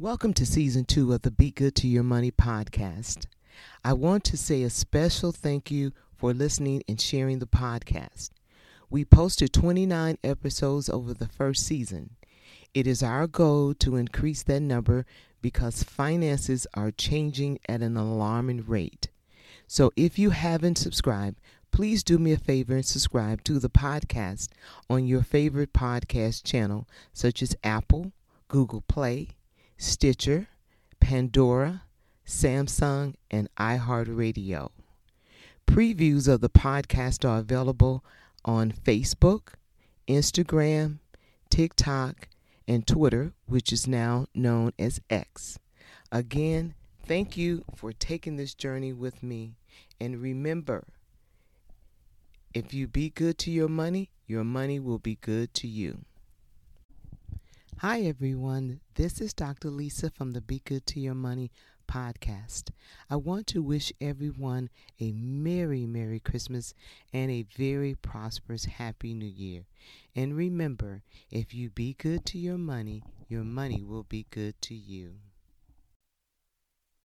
Welcome to Season 2 of the Be Good to Your Money podcast. I want to say a special thank you for listening and sharing the podcast. We posted 29 episodes over the first season. It is our goal to increase that number because finances are changing at an alarming rate. So if you haven't subscribed, please do me a favor and subscribe to the podcast on your favorite podcast channel, such as Apple, Google Play, Stitcher, Pandora, Samsung, and iHeartRadio. Previews of the podcast are available on Facebook, Instagram, TikTok, and Twitter, which is now known as X. Again, thank you for taking this journey with me. And remember, if you be good to your money will be good to you. Hi, everyone. This is Dr. Lisa from the Be Good to Your Money podcast. I want to wish everyone a Merry Christmas and a very prosperous Happy New Year. And remember, if you be good to your money will be good to you.